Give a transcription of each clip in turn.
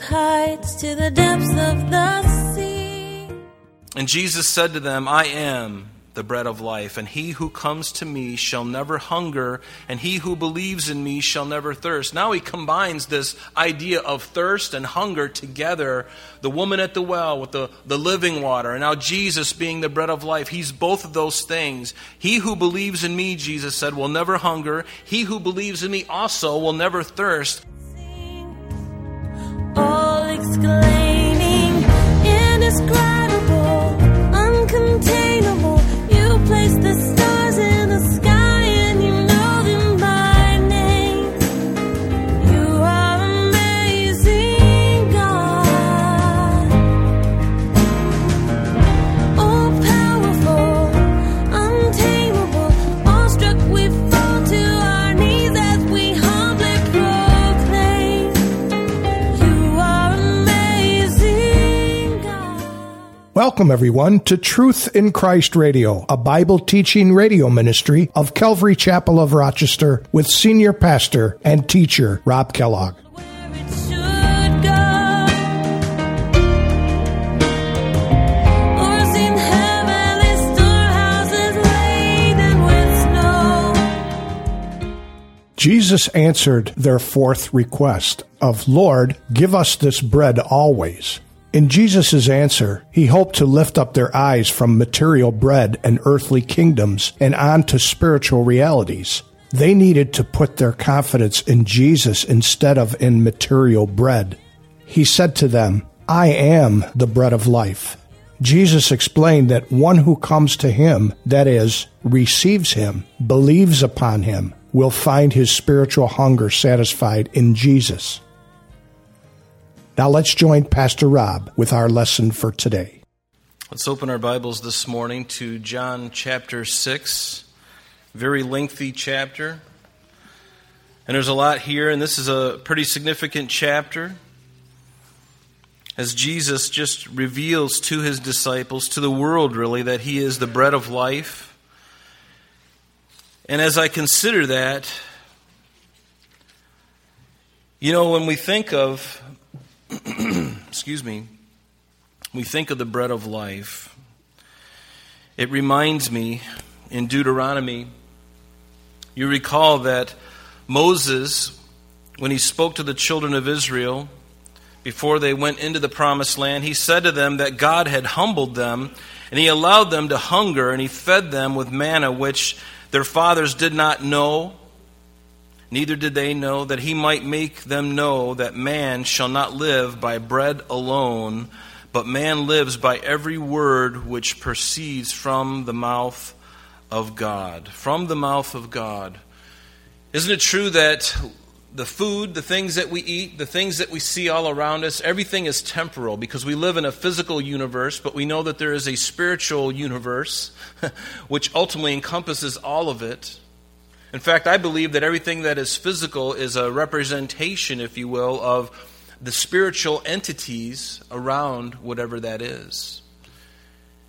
of heights, to the depths of the sea. And Jesus said to them, I am the bread of life, and he who comes to me shall never hunger, and he who believes in me shall never thirst. Now he combines this idea of thirst and hunger together, the woman at the well with the living water, and now Jesus being the bread of life. He's both of those things. He who believes in me, Jesus said, will never hunger. He who believes in me also will never thirst. All exclaiming, indescribable, uncontainable. Place the stars in the sky and you know them by name. You are amazing, God. All powerful, untamable, awestruck we fall to our knees as we humbly proclaim. You are amazing, God. Welcome everyone to Truth in Christ Radio, a Bible teaching radio ministry of Calvary Chapel of Rochester with senior pastor and teacher Rob Kellogg. Jesus answered their fourth request of, Lord, give us this bread always. In Jesus' answer, he hoped to lift up their eyes from material bread and earthly kingdoms and on to spiritual realities. They needed to put their confidence in Jesus instead of in material bread. He said to them, I am the bread of life. Jesus explained that one who comes to him, that is, receives him, believes upon him, will find his spiritual hunger satisfied in Jesus. Now let's join Pastor Rob with our lesson for today. Let's open our Bibles this morning to John chapter 6, very lengthy chapter. And there's a lot here, and this is a pretty significant chapter, as Jesus just reveals to his disciples, to the world really, that he is the bread of life. And as I consider that, you know, when we think of we think of the bread of life. It reminds me in Deuteronomy, you recall that Moses, when he spoke to the children of Israel before they went into the promised land, he said to them that God had humbled them and he allowed them to hunger and he fed them with manna, which their fathers did not know. Neither did they know, that he might make them know that man shall not live by bread alone, but man lives by every word which proceeds from the mouth of God. From the mouth of God. Isn't it true that the food, the things that we eat, the things that we see all around us, everything is temporal because we live in a physical universe, but we know that there is a spiritual universe which ultimately encompasses all of it. In fact, I believe that everything that is physical is a representation, if you will, of the spiritual entities around whatever that is.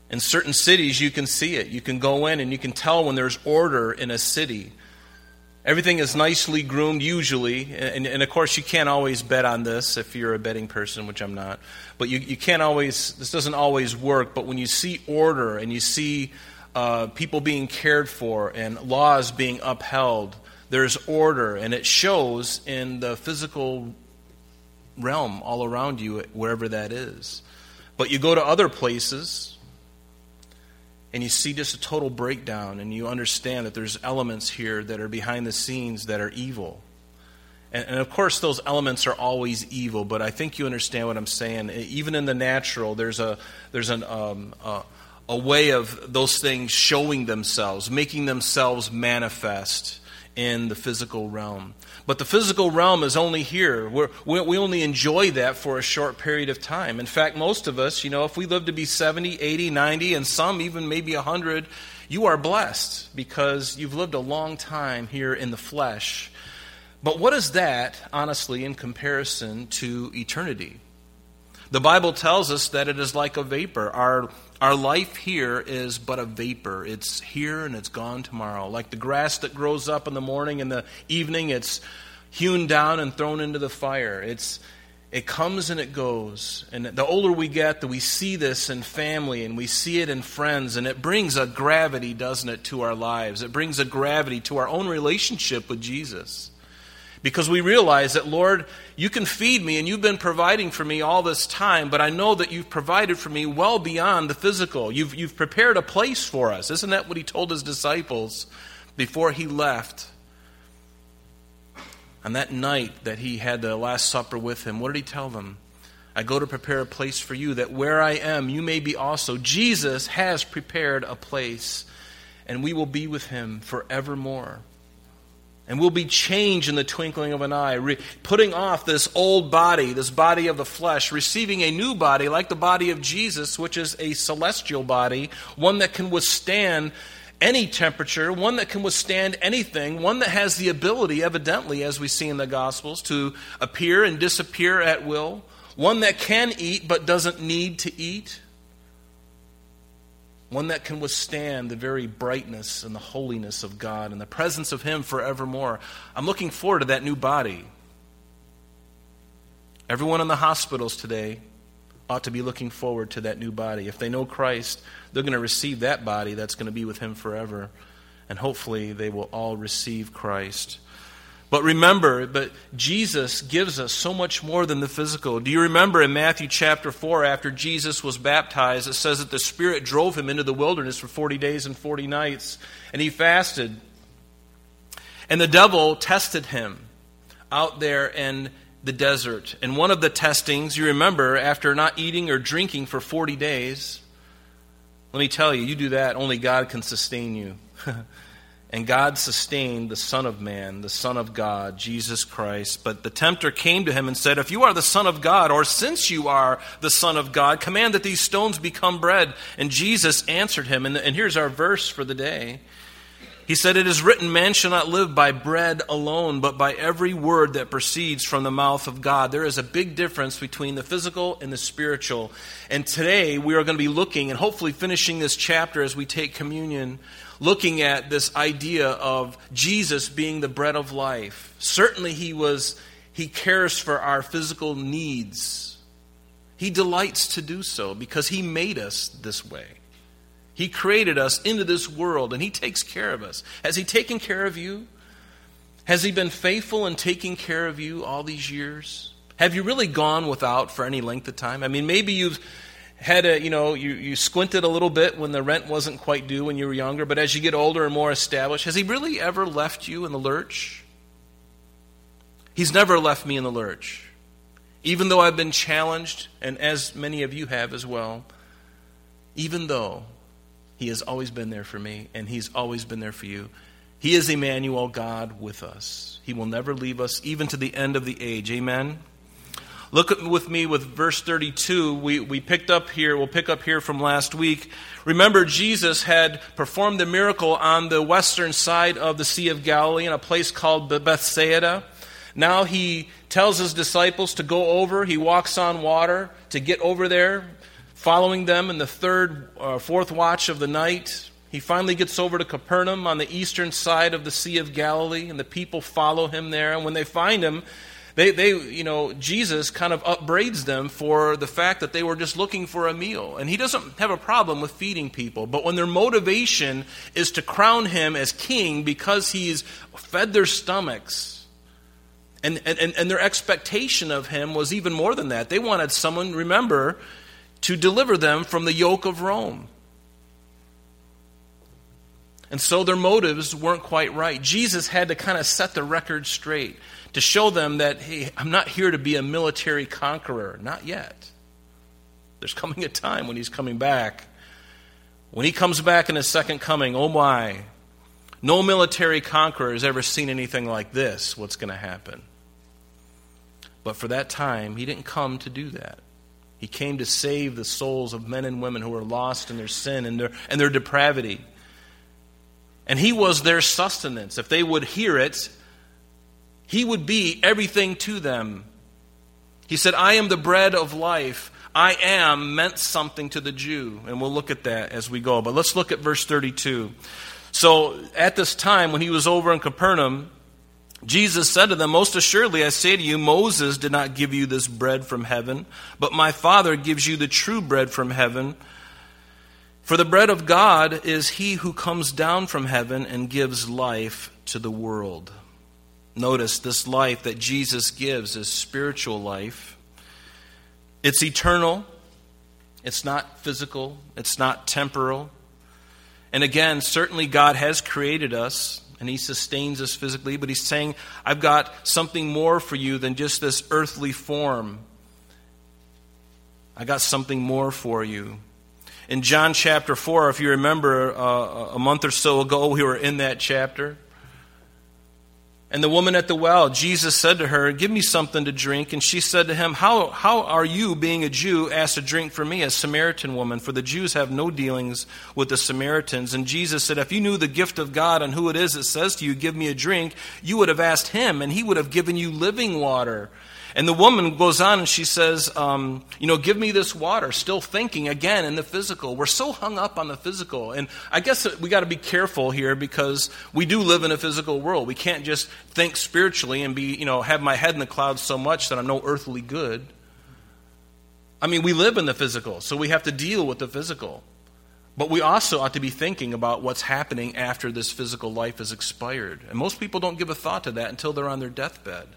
In certain cities, you can see it. You can go in and you can tell when there's order in a city. Everything is nicely groomed, usually. And of course, you can't always bet on this if you're a betting person, which I'm not. But you can't always, this doesn't always work. But when you see order and you see people being cared for and laws being upheld, there's order, and it shows in the physical realm all around you, wherever that is. But you go to other places and you see just a total breakdown, and you understand that there's elements here that are behind the scenes that are evil. And of course, those elements are always evil, but I think you understand what I'm saying. Even in the natural, there's a way of those things showing themselves, making themselves manifest in the physical realm. But the physical realm is only here. We only enjoy that for a short period of time. In fact, most of us, you know, if we live to be 70, 80, 90, and some even maybe 100, you are blessed because you've lived a long time here in the flesh. But what is that, honestly, in comparison to eternity? The Bible tells us that it is like a vapor. Our life here is but a vapor. It's here and it's gone tomorrow. Like the grass that grows up in the morning and the evening, it's hewn down and thrown into the fire. It's It comes and it goes. And the older we get, we see this in family and we see it in friends. And it brings a gravity, doesn't it, to our lives. It brings a gravity to our own relationship with Jesus. Because we realize that, Lord, you can feed me and you've been providing for me all this time, but I know that you've provided for me well beyond the physical. You've prepared a place for us. Isn't that what he told his disciples before he left? On that night that he had the Last Supper with him, what did he tell them? I go to prepare a place for you, that where I am, you may be also. Jesus has prepared a place, and we will be with him forevermore. And we'll be changed in the twinkling of an eye, putting off this old body, this body of the flesh, receiving a new body like the body of Jesus, which is a celestial body, one that can withstand any temperature, one that can withstand anything, one that has the ability, evidently, as we see in the Gospels, to appear and disappear at will, one that can eat but doesn't need to eat, one that can withstand the very brightness and the holiness of God and the presence of him forevermore. I'm looking forward to that new body. Everyone in the hospitals today ought to be looking forward to that new body. If they know Christ, they're going to receive that body that's going to be with him forever. And hopefully they will all receive Christ. But remember, Jesus gives us so much more than the physical. Do you remember in Matthew chapter 4, after Jesus was baptized, it says that the Spirit drove him into the wilderness for 40 days and 40 nights, and he fasted. And the devil tested him out there in the desert. And one of the testings, you remember, after not eating or drinking for 40 days, let me tell you, you do that, only God can sustain you. And God sustained the Son of Man, the Son of God, Jesus Christ. But the tempter came to him and said, if you are the Son of God, or since you are the Son of God, command that these stones become bread. And Jesus answered him, and here's our verse for the day. He said, it is written, man shall not live by bread alone, but by every word that proceeds from the mouth of God. There is a big difference between the physical and the spiritual. And today we are going to be looking and hopefully finishing this chapter as we take communion, looking at this idea of Jesus being the bread of life. Certainly he cares for our physical needs. He delights to do so because he made us this way. He created us into this world, and he takes care of us. Has he taken care of you? Has he been faithful in taking care of you all these years? Have you really gone without for any length of time? I mean, maybe you've had you squinted a little bit when the rent wasn't quite due when you were younger, but as you get older and more established, has he really ever left you in the lurch? He's never left me in the lurch. Even though I've been challenged, and as many of you have as well, even though, he has always been there for me, and he's always been there for you. He is Emmanuel, God with us. He will never leave us, even to the end of the age. Amen? Look with me with verse 32. We'll pick up here from last week. Remember, Jesus had performed the miracle on the western side of the Sea of Galilee in a place called Bethsaida. Now he tells his disciples to go over. He walks on water to get over there. Following them in the fourth watch of the night, he finally gets over to Capernaum on the eastern side of the Sea of Galilee, and the people follow him there. And when they find him, Jesus kind of upbraids them for the fact that they were just looking for a meal. And he doesn't have a problem with feeding people, but when their motivation is to crown him as king because he's fed their stomachs, and their expectation of him was even more than that. They wanted someone, remember, to deliver them from the yoke of Rome. And so their motives weren't quite right. Jesus had to kind of set the record straight to show them that, hey, I'm not here to be a military conqueror. Not yet. There's coming a time when he's coming back. When he comes back in his second coming, oh my, no military conqueror has ever seen anything like this, what's going to happen. But for that time, he didn't come to do that. He came to save the souls of men and women who were lost in their sin and their depravity. And he was their sustenance. If they would hear it, he would be everything to them. He said, I am the bread of life. I am meant something to the Jew. And we'll look at that as we go. But let's look at verse 32. So at this time, when he was over in Capernaum, Jesus said to them, "Most assuredly I say to you, Moses did not give you this bread from heaven, but my Father gives you the true bread from heaven. For the bread of God is he who comes down from heaven and gives life to the world." Notice this life that Jesus gives is spiritual life. It's eternal. It's not physical. It's not temporal. And again, certainly God has created us, and he sustains us physically, but he's saying, I've got something more for you than just this earthly form. I got something more for you. In John chapter 4, if you remember, a month or so ago, we were in that chapter. And the woman at the well, Jesus said to her, "Give me something to drink." And she said to him, How are you, being a Jew, asked to drink for me, a Samaritan woman? For the Jews have no dealings with the Samaritans. And Jesus said, "If you knew the gift of God and who it is that says to you, 'Give me a drink,' you would have asked him, and he would have given you living water." And the woman goes on and she says, "Give me this water," still thinking again in the physical. We're so hung up on the physical. And I guess we got to be careful here because we do live in a physical world. We can't just think spiritually and be, have my head in the clouds so much that I'm no earthly good. I mean, we live in the physical, so we have to deal with the physical. But we also ought to be thinking about what's happening after this physical life is expired. And most people don't give a thought to that until they're on their deathbed.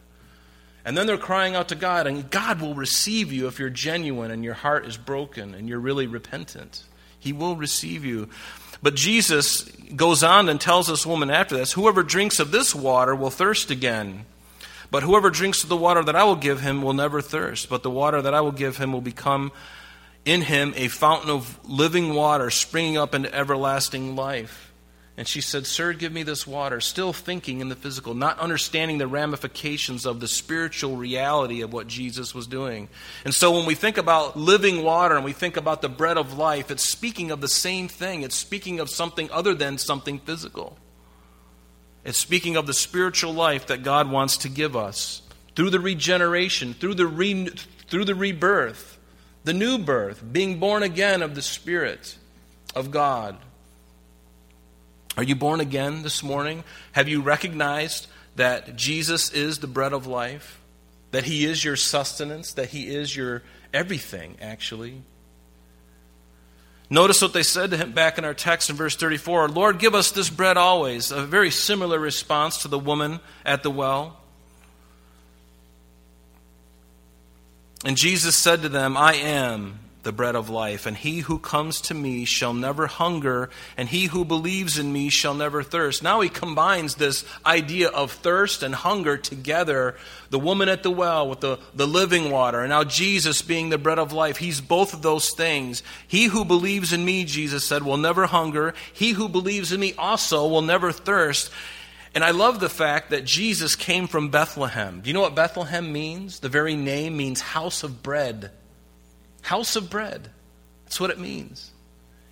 And then they're crying out to God, and God will receive you if you're genuine and your heart is broken and you're really repentant. He will receive you. But Jesus goes on and tells this woman after this, "Whoever drinks of this water will thirst again. But whoever drinks of the water that I will give him will never thirst. But the water that I will give him will become in him a fountain of living water springing up into everlasting life." And she said, "Sir, give me this water," still thinking in the physical, not understanding the ramifications of the spiritual reality of what Jesus was doing. And so when we think about living water and we think about the bread of life, it's speaking of the same thing. It's speaking of something other than something physical. It's speaking of the spiritual life that God wants to give us through the regeneration, through the rebirth, the new birth, being born again of the Spirit of God. Are you born again this morning? Have you recognized that Jesus is the bread of life? That he is your sustenance? That he is your everything, actually? Notice what they said to him back in our text in verse 34. "Lord, give us this bread always." A very similar response to the woman at the well. And Jesus said to them, "I am the bread of life, and he who comes to me shall never hunger, and he who believes in me shall never thirst." Now he combines this idea of thirst and hunger together, the woman at the well with the living water, and now Jesus being the bread of life. He's both of those things. "He who believes in me," Jesus said, "will never hunger. He who believes in me also will never thirst." And I love the fact that Jesus came from Bethlehem. Do you know what Bethlehem means? The very name means house of bread. House of bread. That's what it means.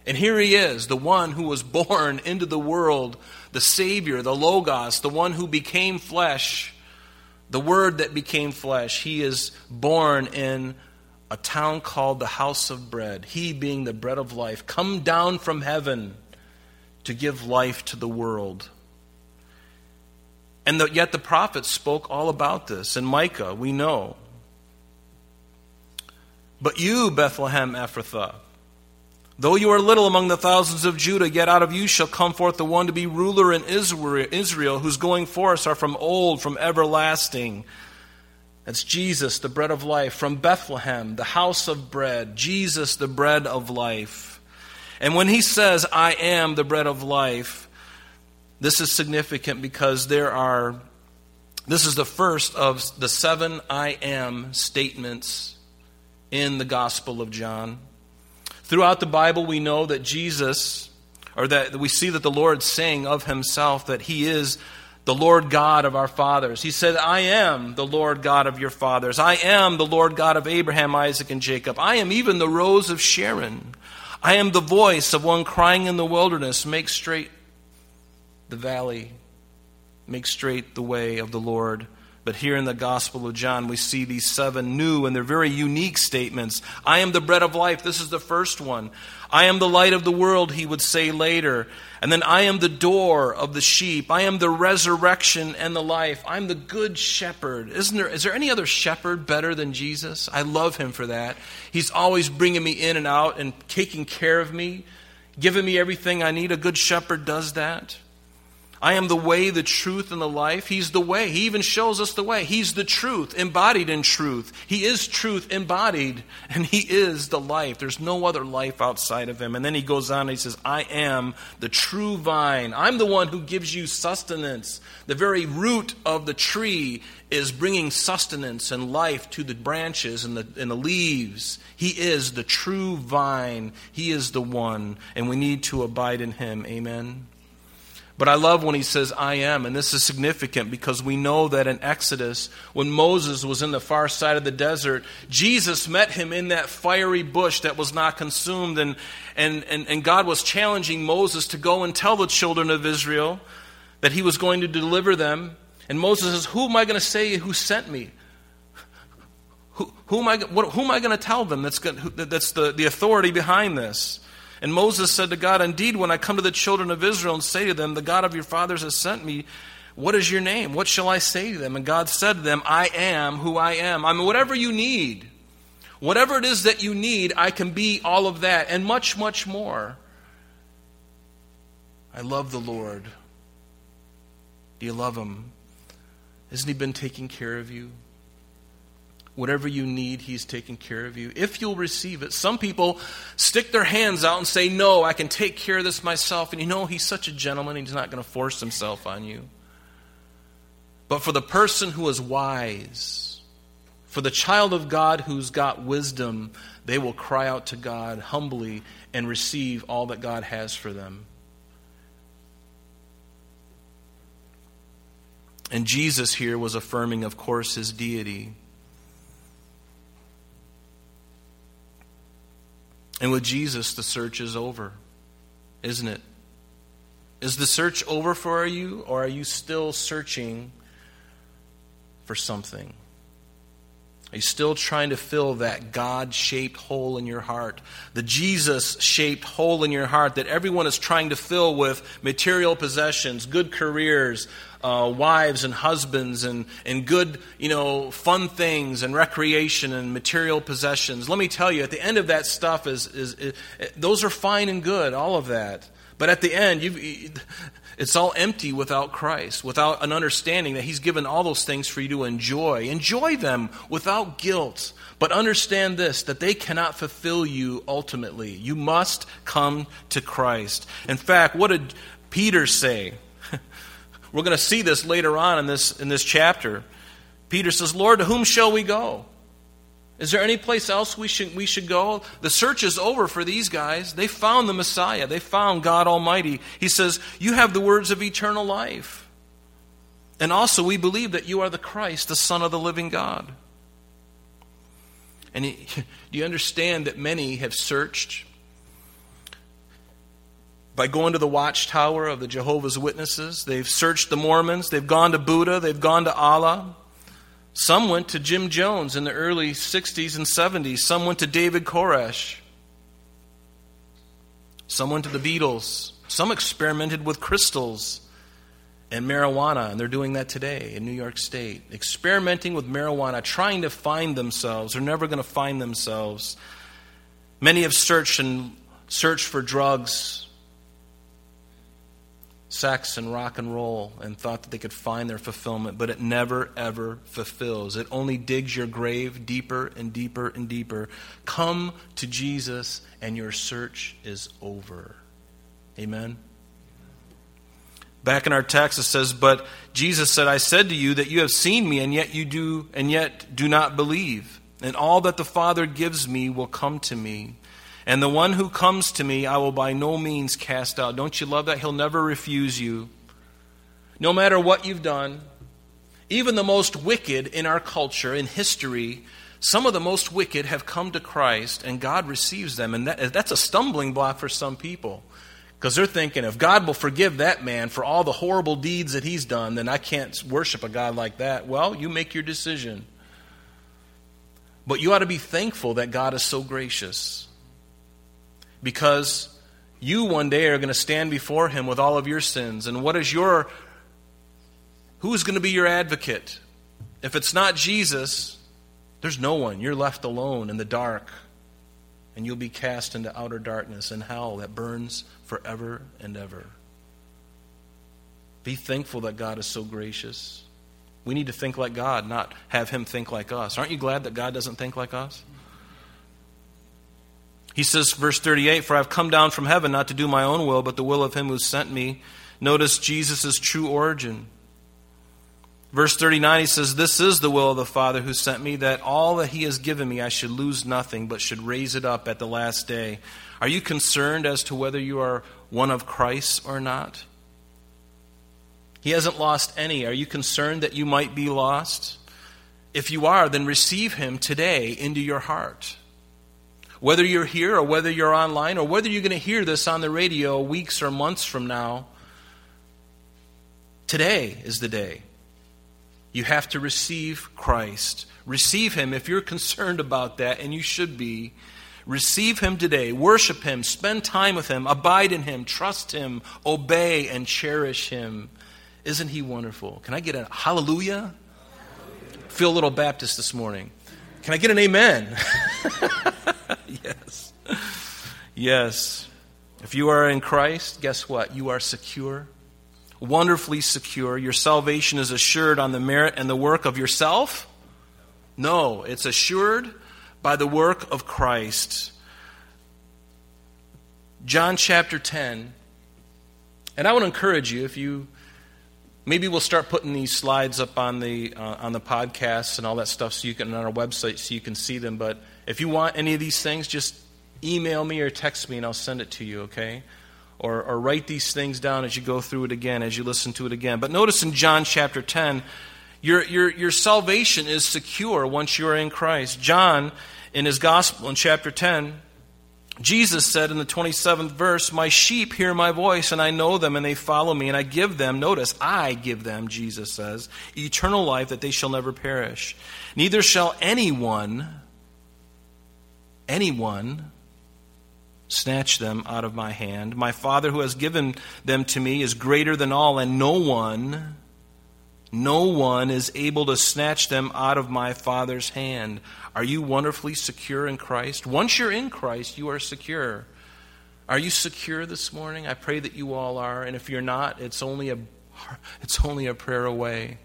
And here he is, the one who was born into the world, the Savior, the Logos, the one who became flesh, the Word that became flesh. He is born in a town called the House of Bread, he being the bread of life, come down from heaven to give life to the world. And yet the prophets spoke all about this. In Micah, we know, "But you, Bethlehem Ephrathah, though you are little among the thousands of Judah, yet out of you shall come forth the one to be ruler in Israel, whose going forth are from old, from everlasting." That's Jesus, the bread of life, from Bethlehem, the house of bread. Jesus, the bread of life. And when he says, "I am the bread of life," this is significant because this is the first of the 7 "I am" statements in the Gospel of John. Throughout the Bible, we know that we see that the Lord saying of himself that he is the Lord God of our fathers. He said, "I am the Lord God of your fathers. I am the Lord God of Abraham, Isaac, and Jacob. I am even the rose of Sharon. I am the voice of one crying in the wilderness, 'Make straight the valley, make straight the way of the Lord, But here in the Gospel of John, we see these seven new and they're very unique statements. I am the bread of life. This is the first one. I am the light of the world, he would say later. And then I am the door of the sheep. I am the resurrection and the life. I'm the good shepherd. Is there any other shepherd better than Jesus? I love him for that. He's always bringing me in and out and taking care of me, giving me everything I need. A good shepherd does that. I am the way, the truth, and the life. He's the way. He even shows us the way. He's the truth, embodied in truth. He is truth embodied, and he is the life. There's no other life outside of him. And then he goes on and he says, I am the true vine. I'm the one who gives you sustenance. The very root of the tree is bringing sustenance and life to the branches and the leaves. He is the true vine. He is the one, and we need to abide in him. Amen. But I love when he says, I am. And this is significant because we know that in Exodus, when Moses was in the far side of the desert, Jesus met him in that fiery bush that was not consumed. And God was challenging Moses to go and tell the children of Israel that he was going to deliver them. And Moses says, who am I going to say who sent me? Who am I going to tell them that's the authority behind this? And Moses said to God, indeed, when I come to the children of Israel and say to them, the God of your fathers has sent me, what is your name? What shall I say to them? And God said to them, I am who I am. I mean, whatever you need, whatever it is that you need, I can be all of that and much, much more. I love the Lord. Do you love him? Hasn't he been taking care of you? Whatever you need, he's taking care of you. If you'll receive it. Some people stick their hands out and say, no, I can take care of this myself. And you know, he's such a gentleman, he's not going to force himself on you. But for the person who is wise, for the child of God who's got wisdom, they will cry out to God humbly and receive all that God has for them. And Jesus here was affirming, of course, his deity. And with Jesus, the search is over, isn't it? Is the search over for you, or are you still searching for something? Are you still trying to fill that God-shaped hole in your heart, the Jesus-shaped hole in your heart that everyone is trying to fill with material possessions, good careers, wives and husbands and good, fun things and recreation and material possessions? Let me tell you, at the end of that stuff is those are fine and good, all of that. But at the end, it's all empty without Christ, without an understanding that he's given all those things for you to enjoy. Enjoy them without guilt. But understand this, that they cannot fulfill you ultimately. You must come to Christ. In fact, what did Peter say? We're going to see this later on in this chapter. Peter says, Lord, to whom shall we go? Is there any place else we should go? The search is over for these guys. They found the Messiah. They found God Almighty. He says, you have the words of eternal life. And also we believe that you are the Christ, the Son of the living God. And do you understand that many have searched by going to the watchtower of the Jehovah's Witnesses? They've searched the Mormons. They've gone to Buddha. They've gone to Allah. Some went to Jim Jones in the early 60s and 70s. Some went to David Koresh. Some went to the Beatles. Some experimented with crystals and marijuana, and they're doing that today in New York State. Experimenting with marijuana, trying to find themselves. They're never going to find themselves. Many have searched for drugs, sex and rock and roll, and thought that they could find their fulfillment, but it never, ever fulfills. It only digs your grave deeper and deeper and deeper. Come to Jesus and your search is over. Amen? Back in our text it says, but Jesus said, I said to you that you have seen me, and yet do not believe. And all that the Father gives me will come to me. And the one who comes to me, I will by no means cast out. Don't you love that? He'll never refuse you. No matter what you've done, even the most wicked in our culture, in history, some of the most wicked have come to Christ and God receives them. And that's a stumbling block for some people. Because they're thinking, if God will forgive that man for all the horrible deeds that he's done, then I can't worship a God like that. Well, you make your decision. But you ought to be thankful that God is so gracious. Because you one day are going to stand before him with all of your sins. And what is your... who's going to be your advocate? If it's not Jesus, there's no one. You're left alone in the dark. And you'll be cast into outer darkness and hell that burns forever and ever. Be thankful that God is so gracious. We need to think like God, not have him think like us. Aren't you glad that God doesn't think like us? He says, verse 38, "For I've come down from heaven not to do my own will, but the will of him who sent me." Notice Jesus' true origin. Verse 39, he says, "This is the will of the Father who sent me, that all that he has given me I should lose nothing, but should raise it up at the last day." Are you concerned as to whether you are one of Christ or not? He hasn't lost any. Are you concerned that you might be lost? If you are, then receive him today into your heart. Whether you're here or whether you're online or whether you're going to hear this on the radio weeks or months from now, today is the day. You have to receive Christ. Receive him if you're concerned about that, and you should be. Receive him today. Worship him. Spend time with him. Abide in him. Trust him. Obey and cherish him. Isn't he wonderful? Can I get a hallelujah? Hallelujah. Feel a little Baptist this morning. Can I get an amen? Yes. Yes. If you are in Christ, guess what? You are secure. Wonderfully secure. Your salvation is assured on the merit and the work of yourself? No, it's assured by the work of Christ. John chapter 10. And I would encourage you, if you... maybe we'll start putting these slides up on the podcasts and all that stuff, so you can, on our website, so you can see them. But if you want any of these things, just email me or text me, and I'll send it to you, okay? Or write these things down as you go through it again, as you listen to it again. But notice in John chapter 10, your salvation is secure once you are in Christ. John, in his gospel in chapter 10, Jesus said in the 27th verse, "My sheep hear my voice, and I know them, and they follow me, and I give them," notice, "I give them," Jesus says, "eternal life, that they shall never perish. Neither shall anyone snatch them out of my hand. My Father who has given them to me is greater than all, and no one is able to snatch them out of my Father's hand." Are you wonderfully secure in Christ? Once you're in Christ, you are secure. Are you secure this morning? I pray that you all are, and if you're not, it's only a prayer away.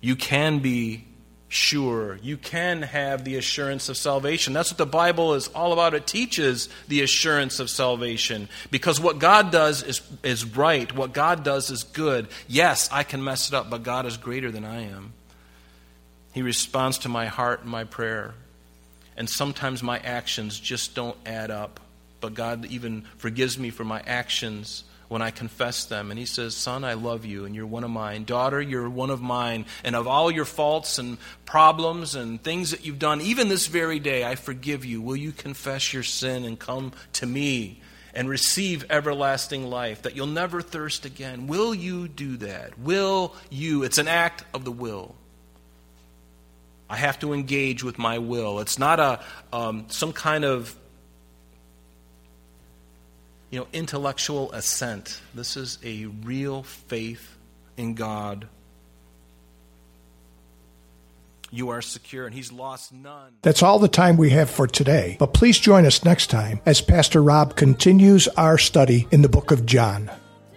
You can be sure. You can have the assurance of salvation. That's what the Bible is all about. It teaches the assurance of salvation. Because what God does is right. What God does is good. Yes, I can mess it up, but God is greater than I am. He responds to my heart and my prayer. And sometimes my actions just don't add up. But God even forgives me for my actions when I confess them. And he says, "Son, I love you, and you're one of mine. Daughter, you're one of mine. And of all your faults and problems and things that you've done, even this very day, I forgive you. Will you confess your sin and come to me and receive everlasting life, that you'll never thirst again? Will you do that? Will you?" It's an act of the will. I have to engage with my will. It's not some kind of intellectual assent. This is a real faith in God. You are secure, and he's lost none. That's all the time we have for today. But please join us next time as Pastor Rob continues our study in the book of John.